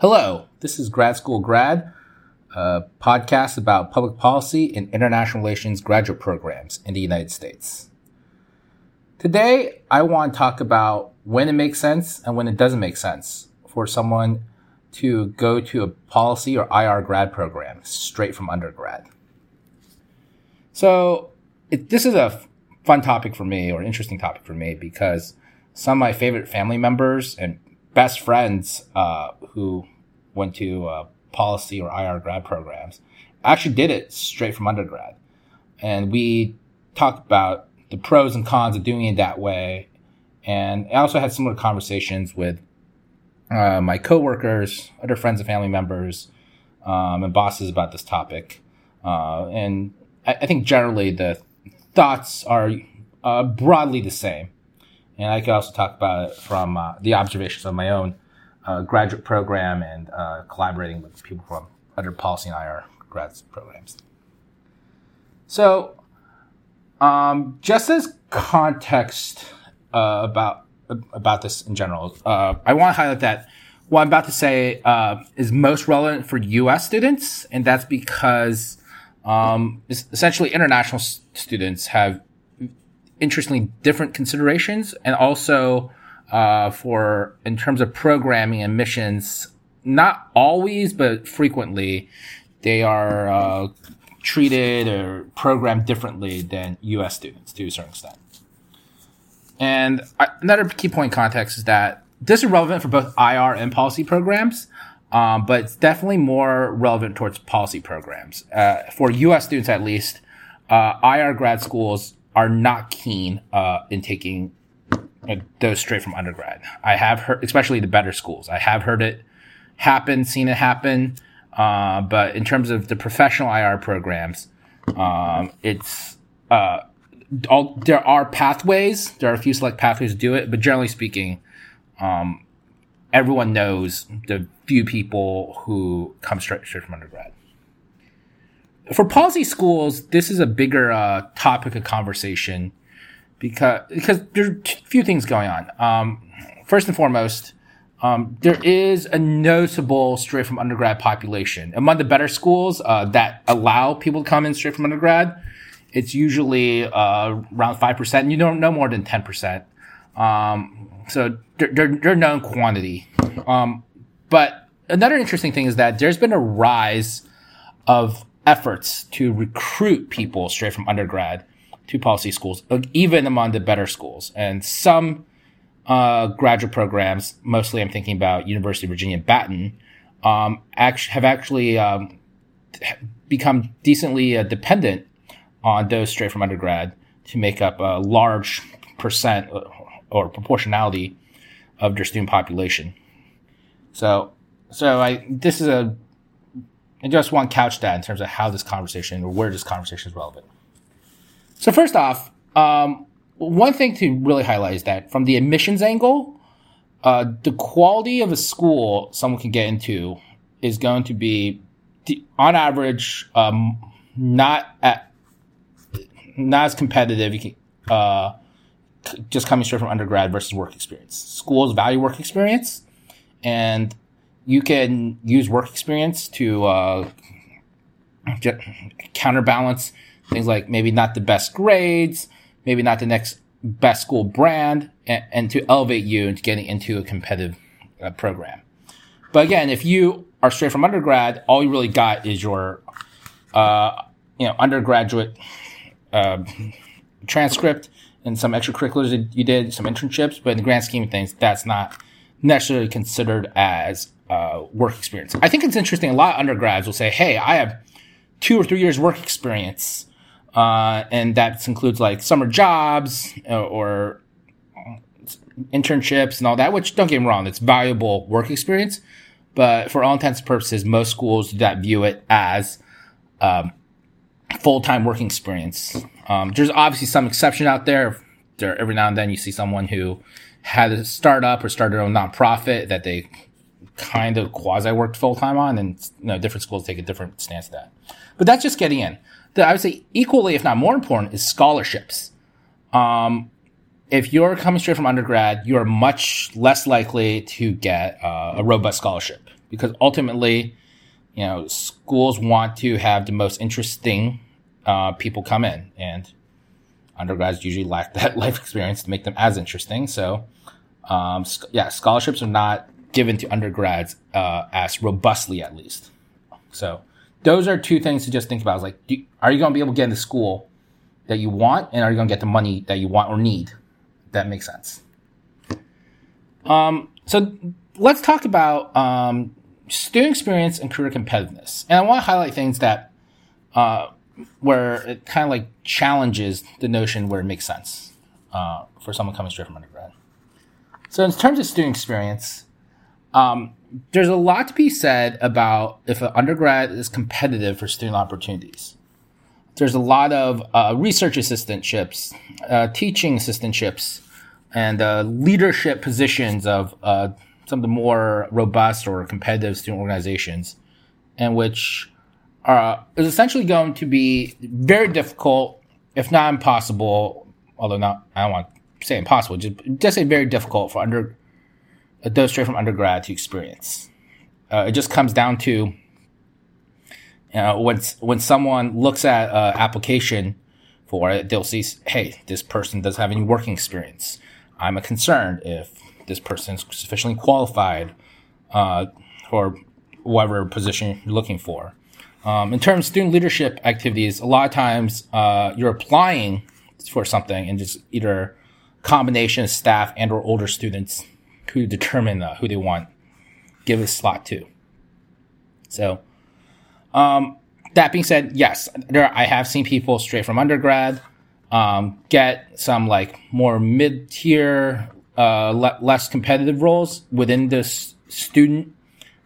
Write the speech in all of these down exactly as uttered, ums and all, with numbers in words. Hello, this is Grad School Grad, a podcast about public policy and international relations graduate programs in the United States. Today, I want to talk about when it makes sense and when it doesn't make sense for someone to go to a policy or I R grad program straight from undergrad. So it, this is a fun topic for me, or an interesting topic for me, because some of my favorite family members and best friends uh, who went to uh, policy or I R grad programs actually did it straight from undergrad. And we talked about the pros and cons of doing it that way. And I also had similar conversations with uh, my coworkers, other friends and family members, um, and bosses about this topic. Uh, and I, I think generally the thoughts are uh, broadly the same. And I could also talk about it from uh, the observations of my own uh, graduate program and uh, collaborating with people from other policy and I R grad programs. So um, just as context uh, about about this in general, uh, I want to highlight that what I'm about to say uh, is most relevant for U S students, and that's because um, essentially international students have interestingly different considerations, and also uh, for in terms of programming and missions, not always but frequently they are uh, treated or programmed differently than U S students to a certain extent. And I, another key point in context is that this is relevant for both I R and policy programs, um, but it's definitely more relevant towards policy programs. Uh, for U S students at least, uh, I R grad schools are not keen uh, in taking uh, those straight from undergrad. I have heard, especially the better schools, I have heard it happen, seen it happen. Uh, but in terms of the professional I R programs, um, it's uh, all, there are pathways. There are a few select pathways to do it, but generally speaking, um, everyone knows the few people who come straight, straight from undergrad. For policy schools, this is a bigger uh, topic of conversation because because there's a few things going on. Um, first and foremost, um, there is a noticeable straight from undergrad population. Among the better schools uh, that allow people to come in straight from undergrad, it's usually uh, around five percent, and you don't know more than ten percent. Um, so they're, they're, they're known quantity. Um, but another interesting thing is that there's been a rise of efforts to recruit people straight from undergrad to policy schools, even among the better schools. And some uh, graduate programs, mostly I'm thinking about University of Virginia Batten, um, act- have actually um, become decently uh, dependent on those straight from undergrad to make up a large percent or proportionality of their student population. So, so I this is a I just want to couch that in terms of how this conversation or where this conversation is relevant. So first off, um, one thing to really highlight is that from the admissions angle, uh, the quality of a school someone can get into is going to be, on average, um, not at, not as competitive you can, uh, just coming straight from undergrad versus work experience. Schools value work experience, and you can use work experience to uh, counterbalance things like maybe not the best grades, maybe not the next best school brand, and, and to elevate you into getting into a competitive uh, program. But again, if you are straight from undergrad, all you really got is your uh, you know, undergraduate uh, transcript and some extracurriculars that you did, some internships. But in the grand scheme of things, that's not necessarily considered as Uh, work experience. I think it's interesting. A lot of undergrads will say, hey, I have two or three years work experience. Uh, and that includes like summer jobs uh, or internships and all that, which don't get me wrong, it's valuable work experience. But for all intents and purposes, most schools do not view it as um, full-time working experience. Um, there's obviously some exception out there. There. Every now and then you see someone who had a startup or started their own nonprofit that they kind of quasi worked full time on, and you know, different schools take a different stance to that. But that's just getting in. The, I would say equally, if not more important, is scholarships. Um, if you're coming straight from undergrad, you are much less likely to get uh, a robust scholarship. because ultimately, you know, schools want to have the most interesting uh, people come in, and undergrads usually lack that life experience to make them as interesting. So, um, sc- yeah, scholarships are not given to undergrads uh, as robustly, at least. So those are two things to just think about. Is like, do, are you going to be able to get into school that you want, and are you going to get the money that you want or need? That makes sense. Um, so let's talk about um, student experience and career competitiveness. And I want to highlight things that uh, where it kind of like challenges the notion where it makes sense uh, for someone coming straight from undergrad. So in terms of student experience, um, there's a lot to be said about if an undergrad is competitive for student opportunities. There's a lot of uh, research assistantships, uh, teaching assistantships, and uh, leadership positions of uh, some of the more robust or competitive student organizations, and which are, is essentially going to be very difficult, if not impossible, although not I don't want to say impossible, just, just say very difficult for under those straight from undergrad to experience. Uh, it just comes down to, you know, when, when someone looks at an application for it, they'll see, hey, this person doesn't have any working experience. I'm a concern if this person is sufficiently qualified uh, for whatever position you're looking for. Um, in terms of student leadership activities, a lot of times uh, you're applying for something and just either combination of staff and or older students who determine uh, who they want, give a slot to. So um, that being said, yes, there I have seen people straight from undergrad um, get some like more mid-tier Uh, le- less competitive roles within the s- student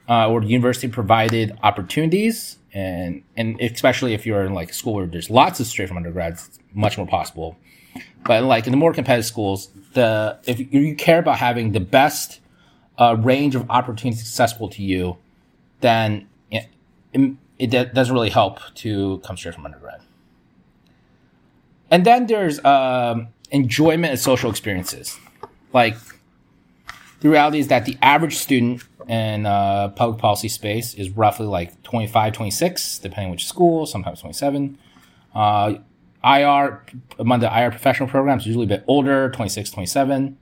uh, or university provided opportunities, and and especially if you're in like a school where there's lots of straight from undergrads, it's much more possible. But like in the more competitive schools, the if you care about having the best uh, range of opportunities accessible to you, then it, it, it de- doesn't really help to come straight from undergrad. And then there's um, enjoyment of social experiences. Like, the reality is that the average student in uh, public policy space is roughly like twenty-five, twenty-six, depending on which school, sometimes twenty-seven. Uh, I R, among the I R professional programs, usually a bit older, twenty-six, twenty-seven.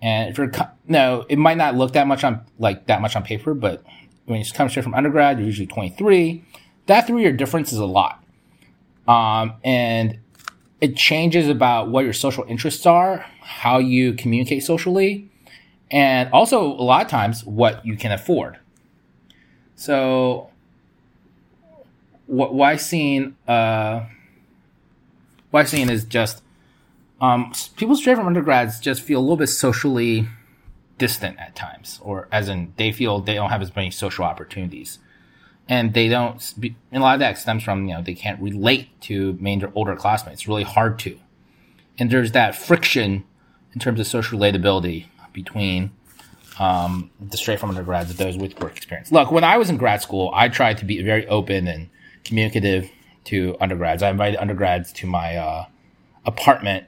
And if you're, no, it might not look that much on, like, that much on paper, but when you come straight from undergrad, you're usually twenty-three. That three-year difference is a lot. Um, and it changes about what your social interests are, how you communicate socially, and also a lot of times what you can afford. So what, what I've seen, uh, what I've seen is just um, people straight from undergrads just feel a little bit socially distant at times, or as in they feel they don't have as many social opportunities. And they don't, and a lot of that stems from, you know, they can't relate to many of their older classmates. It's really hard to. And there's that friction in terms of social relatability between um, the straight from undergrads and those with work experience. Look, when I was in grad school, I tried to be very open and communicative to undergrads. I invited undergrads to my uh, apartment,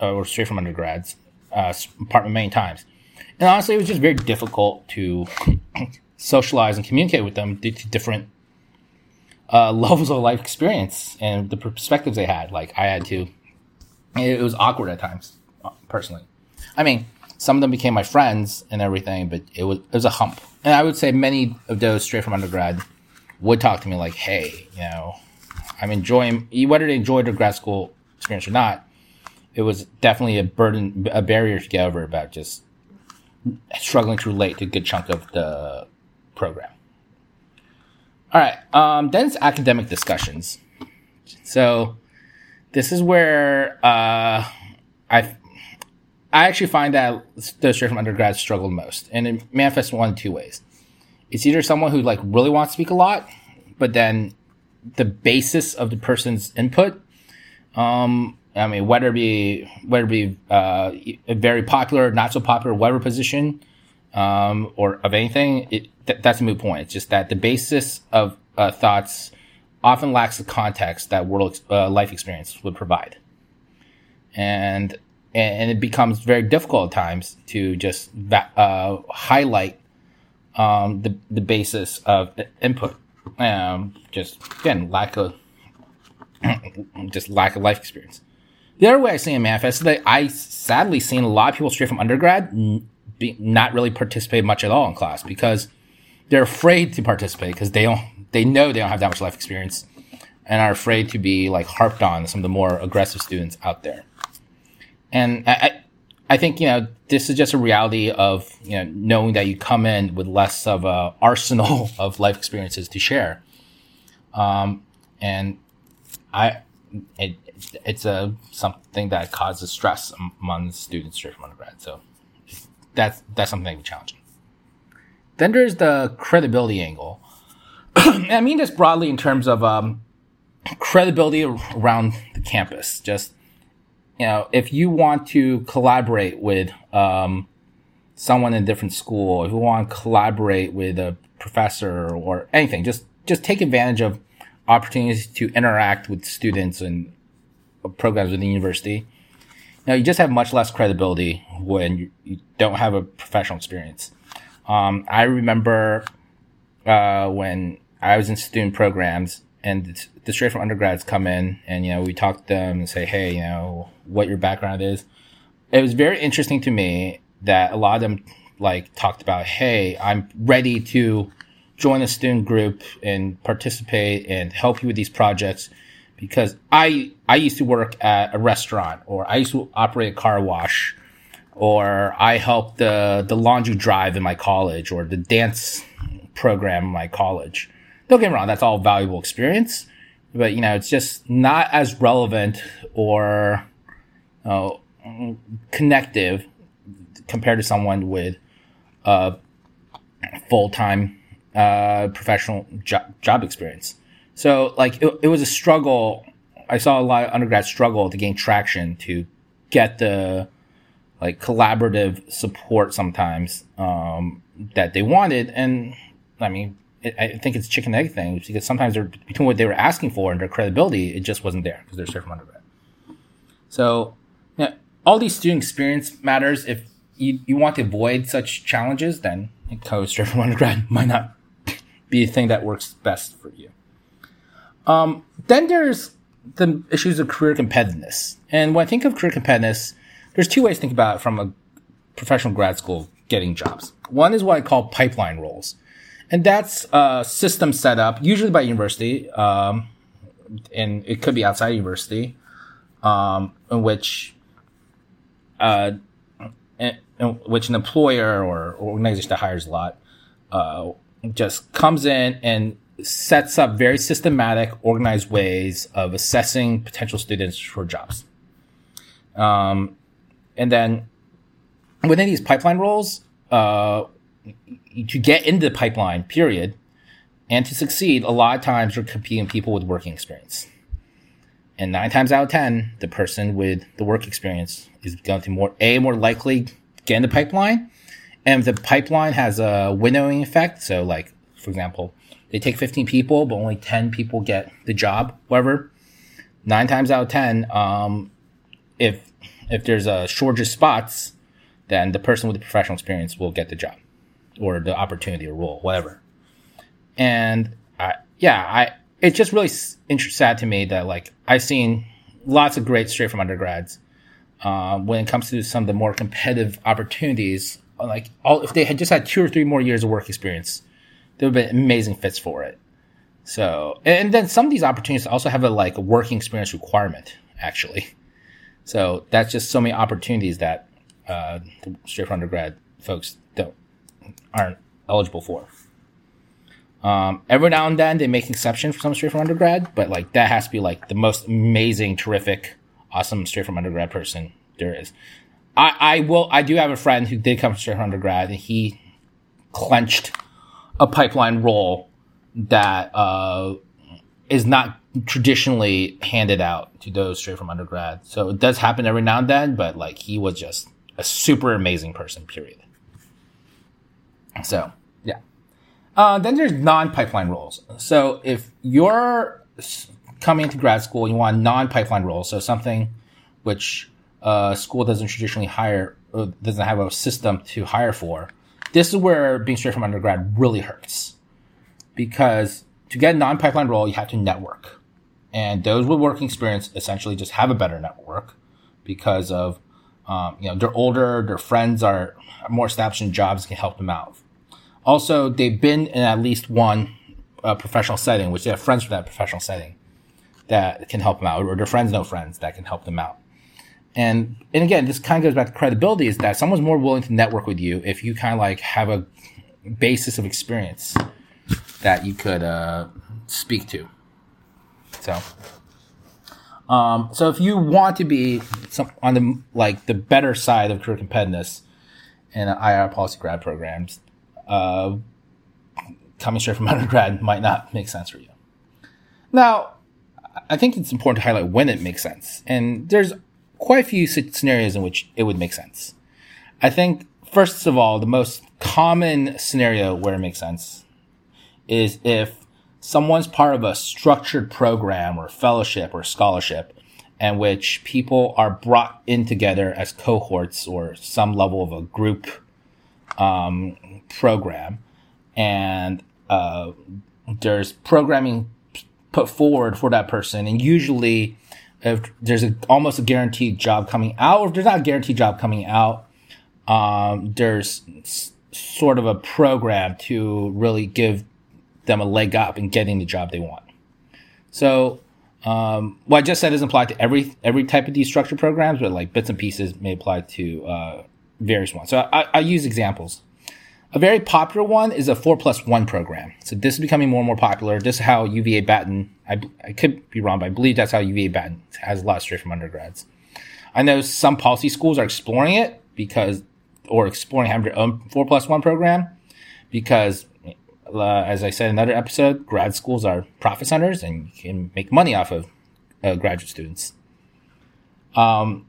uh, or straight from undergrads, uh, apartment many times. And honestly, it was just very difficult to socialize and communicate with them due to different uh, levels of life experience and the perspectives they had. Like I had to, it was awkward at times, personally. I mean, some of them became my friends and everything, but it was it was a hump. And I would say many of those straight from undergrad would talk to me like, "Hey, you know, I'm enjoying whether they enjoyed their grad school experience or not. It was definitely a burden, a barrier to get over about just struggling to relate to a good chunk of the program." All right. Um, then it's academic discussions. So this is where uh, I I actually find that those straight from undergrads struggle most, and it manifests one of two ways. It's either someone who like really wants to speak a lot, but then the basis of the person's input, um, I mean, whether it be whether it be uh, very popular, not so popular, whatever position, um, or of anything, it, th- that's a moot point. It's just that the basis of uh, thoughts often lacks the context that world uh, life experience would provide, and and it becomes very difficult at times to just va- uh, highlight um, the the basis of input. Um, just again, lack of just lack of life experience. The other way I see it manifest is that I sadly seen a lot of people straight from undergrad n- be, not really participate much at all in class because they're afraid to participate because they don't they know they don't have that much life experience and are afraid to be like harped on some of the more aggressive students out there. And I, I I think, you know, this is just a reality of, you know, knowing that you come in with less of a arsenal of life experiences to share. Um, and I, it, it's a, something that causes stress among students straight from undergrad. So that's, that's something that can be challenging. Then there's the credibility angle. I mean this broadly in terms of um, credibility around the campus, just, you know, if you want to collaborate with um, someone in a different school, if you want to collaborate with a professor or anything, just just take advantage of opportunities to interact with students and programs within the university. Now, you just have much less credibility when you, you don't have a professional experience. Um, I remember uh, when I was in student programs, and the straight from undergrads come in and, you know, we talk to them and say, hey, you know, what your background is. It was very interesting to me that a lot of them, like, talked about, hey, I'm ready to join a student group and participate and help you with these projects because I I used to work at a restaurant, or I used to operate a car wash, or I helped the, the laundry drive in my college, or the dance program in my college. Don't get me wrong, that's all valuable experience, but, you know, it's just not as relevant or uh, connective compared to someone with a full-time uh, professional jo- job experience. So, like, it, it was a struggle. I saw a lot of undergrads struggle to gain traction, to get the, like, collaborative support sometimes um, that they wanted, and, I mean, I think it's chicken and egg thing because sometimes they're between what they were asking for and their credibility, it just wasn't there because they're straight from undergrad. So, you know, all these student experience matters. If you, you want to avoid such challenges, then go straight from undergrad might not be a thing that works best for you. Um, then there's the issues of career competitiveness. And when I think of career competitiveness, there's two ways to think about it from a professional grad school getting jobs. One is what I call pipeline roles. And that's a system set up, usually by university, um, and it could be outside university, um, in which uh, in, in which an employer or, or organization that hires a lot uh, just comes in and sets up very systematic, organized ways of assessing potential students for jobs. Um, and then within these pipeline roles, uh, to get into the pipeline, period, and to succeed, a lot of times you're competing people with working experience. And nine times out of ten, the person with the work experience is going to more a more likely get in the pipeline. And if the pipeline has a winnowing effect, so like, for example, they take fifteen people, but only ten people get the job, whatever. Nine times out of ten, um, if if there's a shortage of spots, then the person with the professional experience will get the job, or the opportunity or role, whatever. And I, yeah, I, it's just really sad to me that, like, I've seen lots of great straight from undergrads. Um, when it comes to some of the more competitive opportunities, like, all, if they had just had two or three more years of work experience, there would have been amazing fits for it. So, and then some of these opportunities also have a, like, a working experience requirement, actually. So that's just so many opportunities that uh, the straight from undergrad folks don't, aren't eligible for. Um, every now and then they make exceptions for some straight from undergrad, but, like, that has to be, like, the most amazing, terrific, awesome straight from undergrad person there is. I, I will, I do have a friend who did come straight from undergrad, and he clenched a pipeline role that uh, is not traditionally handed out to those straight from undergrad. So it does happen every now and then, but, like, he was just a super amazing person, period. So, yeah. Uh, then there's non-pipeline roles. So if you're coming into grad school, you want a non-pipeline role, so something which uh, school doesn't traditionally hire, or doesn't have a system to hire for, This is where being straight from undergrad really hurts, because to get a non-pipeline role, you have to network. And those with working experience essentially just have a better network because of, um, you know, they're older, their friends are more established in jobs, can help them out. Also, they've been in at least one uh, professional setting, which they have friends from that professional setting that can help them out, or their friends know friends that can help them out. And, and again, this kind of goes back to credibility, is that someone's more willing to network with you if you kind of like have a basis of experience that you could uh, speak to. So, um, so if you want to be some, on the like the better side of career competitiveness in I R policy grad programs, uh, coming straight from undergrad might not make sense for you. Now, I think it's important to highlight when it makes sense, and there's quite a few scenarios in which it would make sense. I think first of all, the most common scenario where it makes sense is if someone's part of a structured program or fellowship or scholarship in which people are brought in together as cohorts or some level of a group um, program. And uh, there's programming put forward for that person. And usually if there's a, almost a guaranteed job coming out, or if there's not a guaranteed job coming out, um, there's s- sort of a program to really give them a leg up in getting the job they want. So um, what I just said doesn't apply to every every type of these structured programs, but like bits and pieces may apply to uh, various ones. So I, I use examples. A very popular one is a four plus one program. So this is becoming more and more popular. This is how U V A Batten, I, I could be wrong, but I believe that's how U V A Batten has a lot of straight from undergrads. I know some policy schools are exploring it because, or exploring having their own four plus one program because, Uh, as I said in another episode, grad schools are profit centers and you can make money off of uh, graduate students. Um,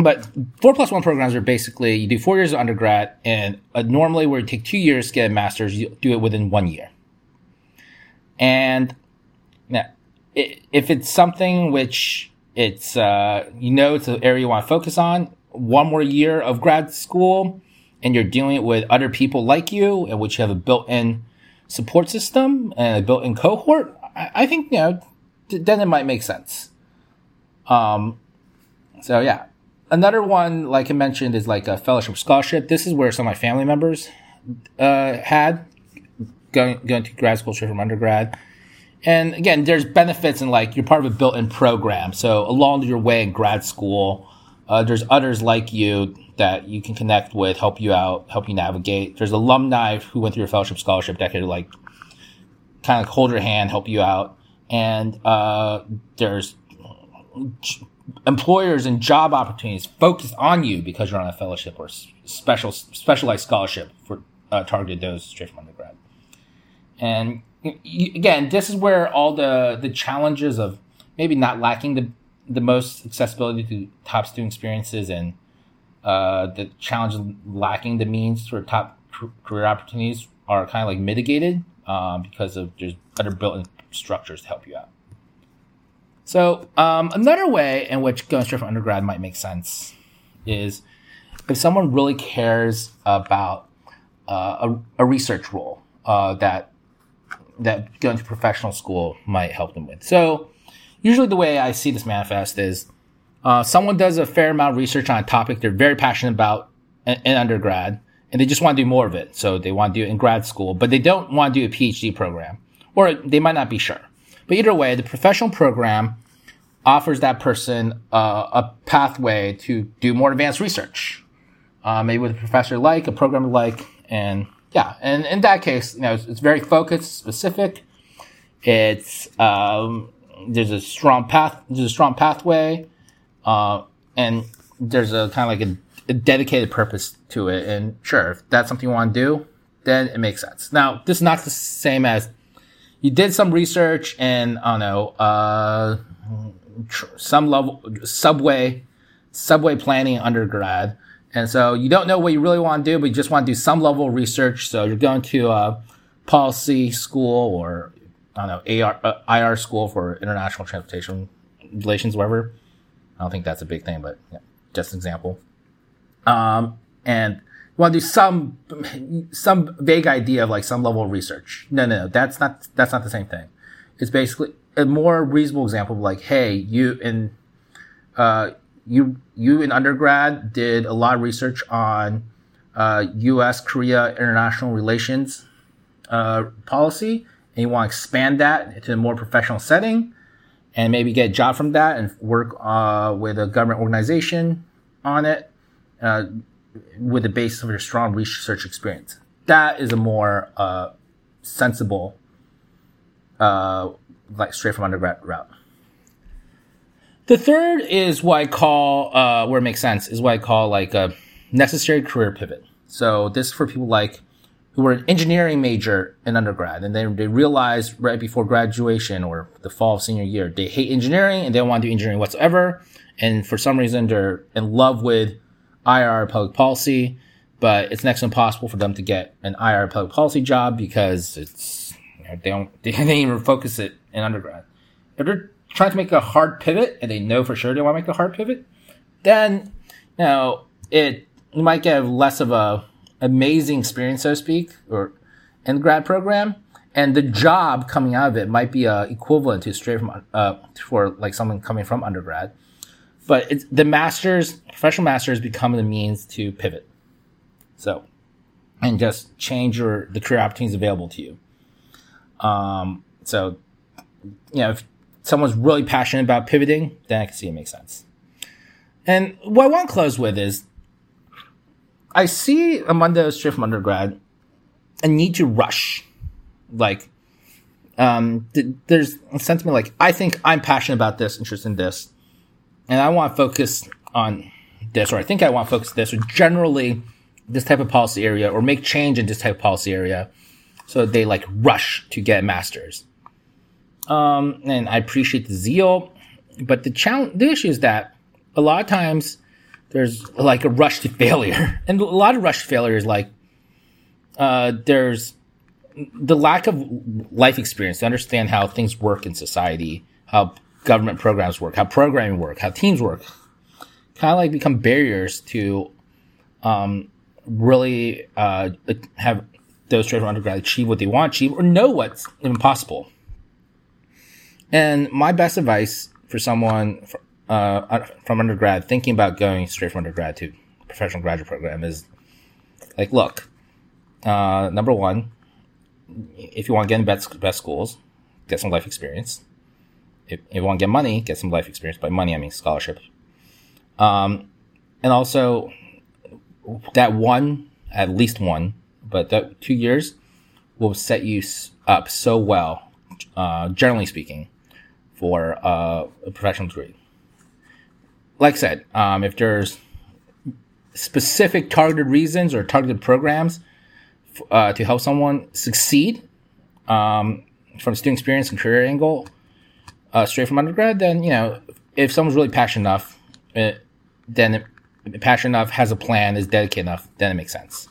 but four plus one programs are basically you do four years of undergrad, and uh, normally where you take two years to get a master's, you do it within one year. And now, it, if it's something which it's, uh, you know, it's an area you want to focus on, one more year of grad school and you're dealing it with other people like you, in which you have a built-in support system and a built-in cohort, I, I think, you know, th- then it might make sense. Um, so yeah, another one, like I mentioned, is like a fellowship scholarship. This is where some of my family members, uh, had going, going to grad school straight from undergrad. And again, there's benefits in like, you're part of a built-in program. So along your way in grad school, uh, there's others like you that you can connect with, help you out, help you navigate. There's alumni who went through your fellowship scholarship that could like kind of hold your hand, help you out. And uh, there's employers and job opportunities focused on you because you're on a fellowship or special specialized scholarship for uh, targeted those straight from undergrad. And you, again, this is where all the, the challenges of maybe not lacking the, the most accessibility to top student experiences and Uh, the challenge of lacking the means for top career opportunities are kind of like mitigated um, because of there's other built-in structures to help you out. So um, another way in which going straight from undergrad might make sense is if someone really cares about uh, a, a research role uh, that that going to professional school might help them with. So usually the way I see this manifest is Uh, someone does a fair amount of research on a topic they're very passionate about in, in undergrad, and they just want to do more of it. So they want to do it in grad school, but they don't want to do a PhD program, or they might not be sure. But either way, the professional program offers that person uh, a pathway to do more advanced research, uh, maybe with a professor like, a program like, and yeah. And in that case, you know, it's, it's very focused, specific. It's um, there's a strong path. There's a strong pathway. Uh, and there's a kind of like a, a dedicated purpose to it. And sure, if that's something you want to do, then it makes sense. Now, this is not the same as you did some research and, I don't know, uh, tr- some level, subway, subway planning undergrad. And so you don't know what you really want to do, but you just want to do some level of research. So you're going to a policy school or, I don't know, A R, uh, I R school for international transportation relations, whatever. I don't think that's a big thing, but yeah, just an example. Um, and well, there's some, some vague idea of like some level of research. No, no, no, that's not, that's not the same thing. It's basically a more reasonable example of like, hey, you in, uh, you, you in undergrad did a lot of research on, uh, U S Korea international relations, uh, policy, and you want to expand that to a more professional setting and maybe get a job from that and work, uh, with a government organization on it, uh, with the basis of your strong research experience. That is a more, uh, sensible, uh, like straight from undergrad route. The third is what I call, uh, where it makes sense, is what I call like a necessary career pivot. So this is for people like who were an engineering major in undergrad, and then they realized right before graduation or the fall of senior year, they hate engineering and they don't want to do engineering whatsoever. And for some reason, they're in love with I R public policy, but it's next to impossible for them to get an I R public policy job because it's, you know, they don't, they didn't even focus it in undergrad. If they're trying to make a hard pivot and they know for sure they want to make a hard pivot, then, you know, it, you might get less of a amazing experience, so to speak, or in grad program. And the job coming out of it might be uh, equivalent to straight from, uh, for like someone coming from undergrad. But it's the master's, professional master's become the means to pivot. So, and just change your, the career opportunities available to you. Um, so, you know, if someone's really passionate about pivoting, then I can see it makes sense. And what I want to close with is I see among those straight from undergrad a need to rush. Like, um, th- there's a sentiment like, I think I'm passionate about this, interested in this, and I want to focus on this, or I think I want to focus this, or generally this type of policy area, or make change in this type of policy area. So they like rush to get a master's. Um, and I appreciate the zeal, but the challenge, the issue is that a lot of times there's like a rush to failure, and a lot of rush to failure is like, uh, there's the lack of life experience to understand how things work in society, how government programs work, how programming work, how teams work, kind of like become barriers to um, really uh, have those straight from undergrad achieve what they want to achieve or know what's impossible. And my best advice for someone uh, from undergrad thinking about going straight from undergrad to professional graduate program is like, look, uh, number one, if you want to get in the best, best schools, get some life experience. If you want to get money, get some life experience. By money, I mean scholarship. Um, and also, that one, at least one, but that two years will set you up so well, uh, generally speaking, for uh, a professional degree. Like I said, um, if there's specific targeted reasons or targeted programs uh, to help someone succeed um, from student experience and career angle, Uh, straight from undergrad, then, you know, if someone's really passionate enough, it, then it, passionate enough, has a plan, is dedicated enough, then it makes sense.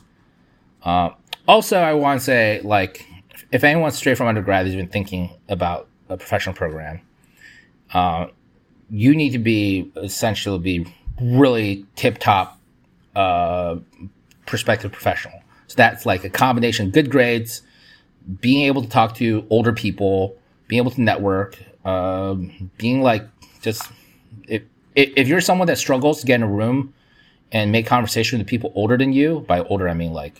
Uh, also, I want to say, like, if anyone straight from undergrad has been thinking about a professional program, uh, you need to be, essentially, be really tip-top uh, prospective professional. So that's like a combination of good grades, being able to talk to older people, being able to network, Uh, being like just if, if you're someone that struggles to get in a room and make conversation with people older than you, by older I mean like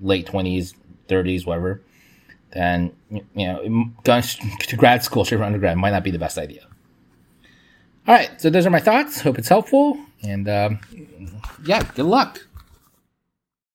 late twenties, thirties, whatever, then, you know, going to grad school straight from undergrad might not be the best idea. All right, so those are my thoughts. Hope it's helpful, and um, yeah, good luck.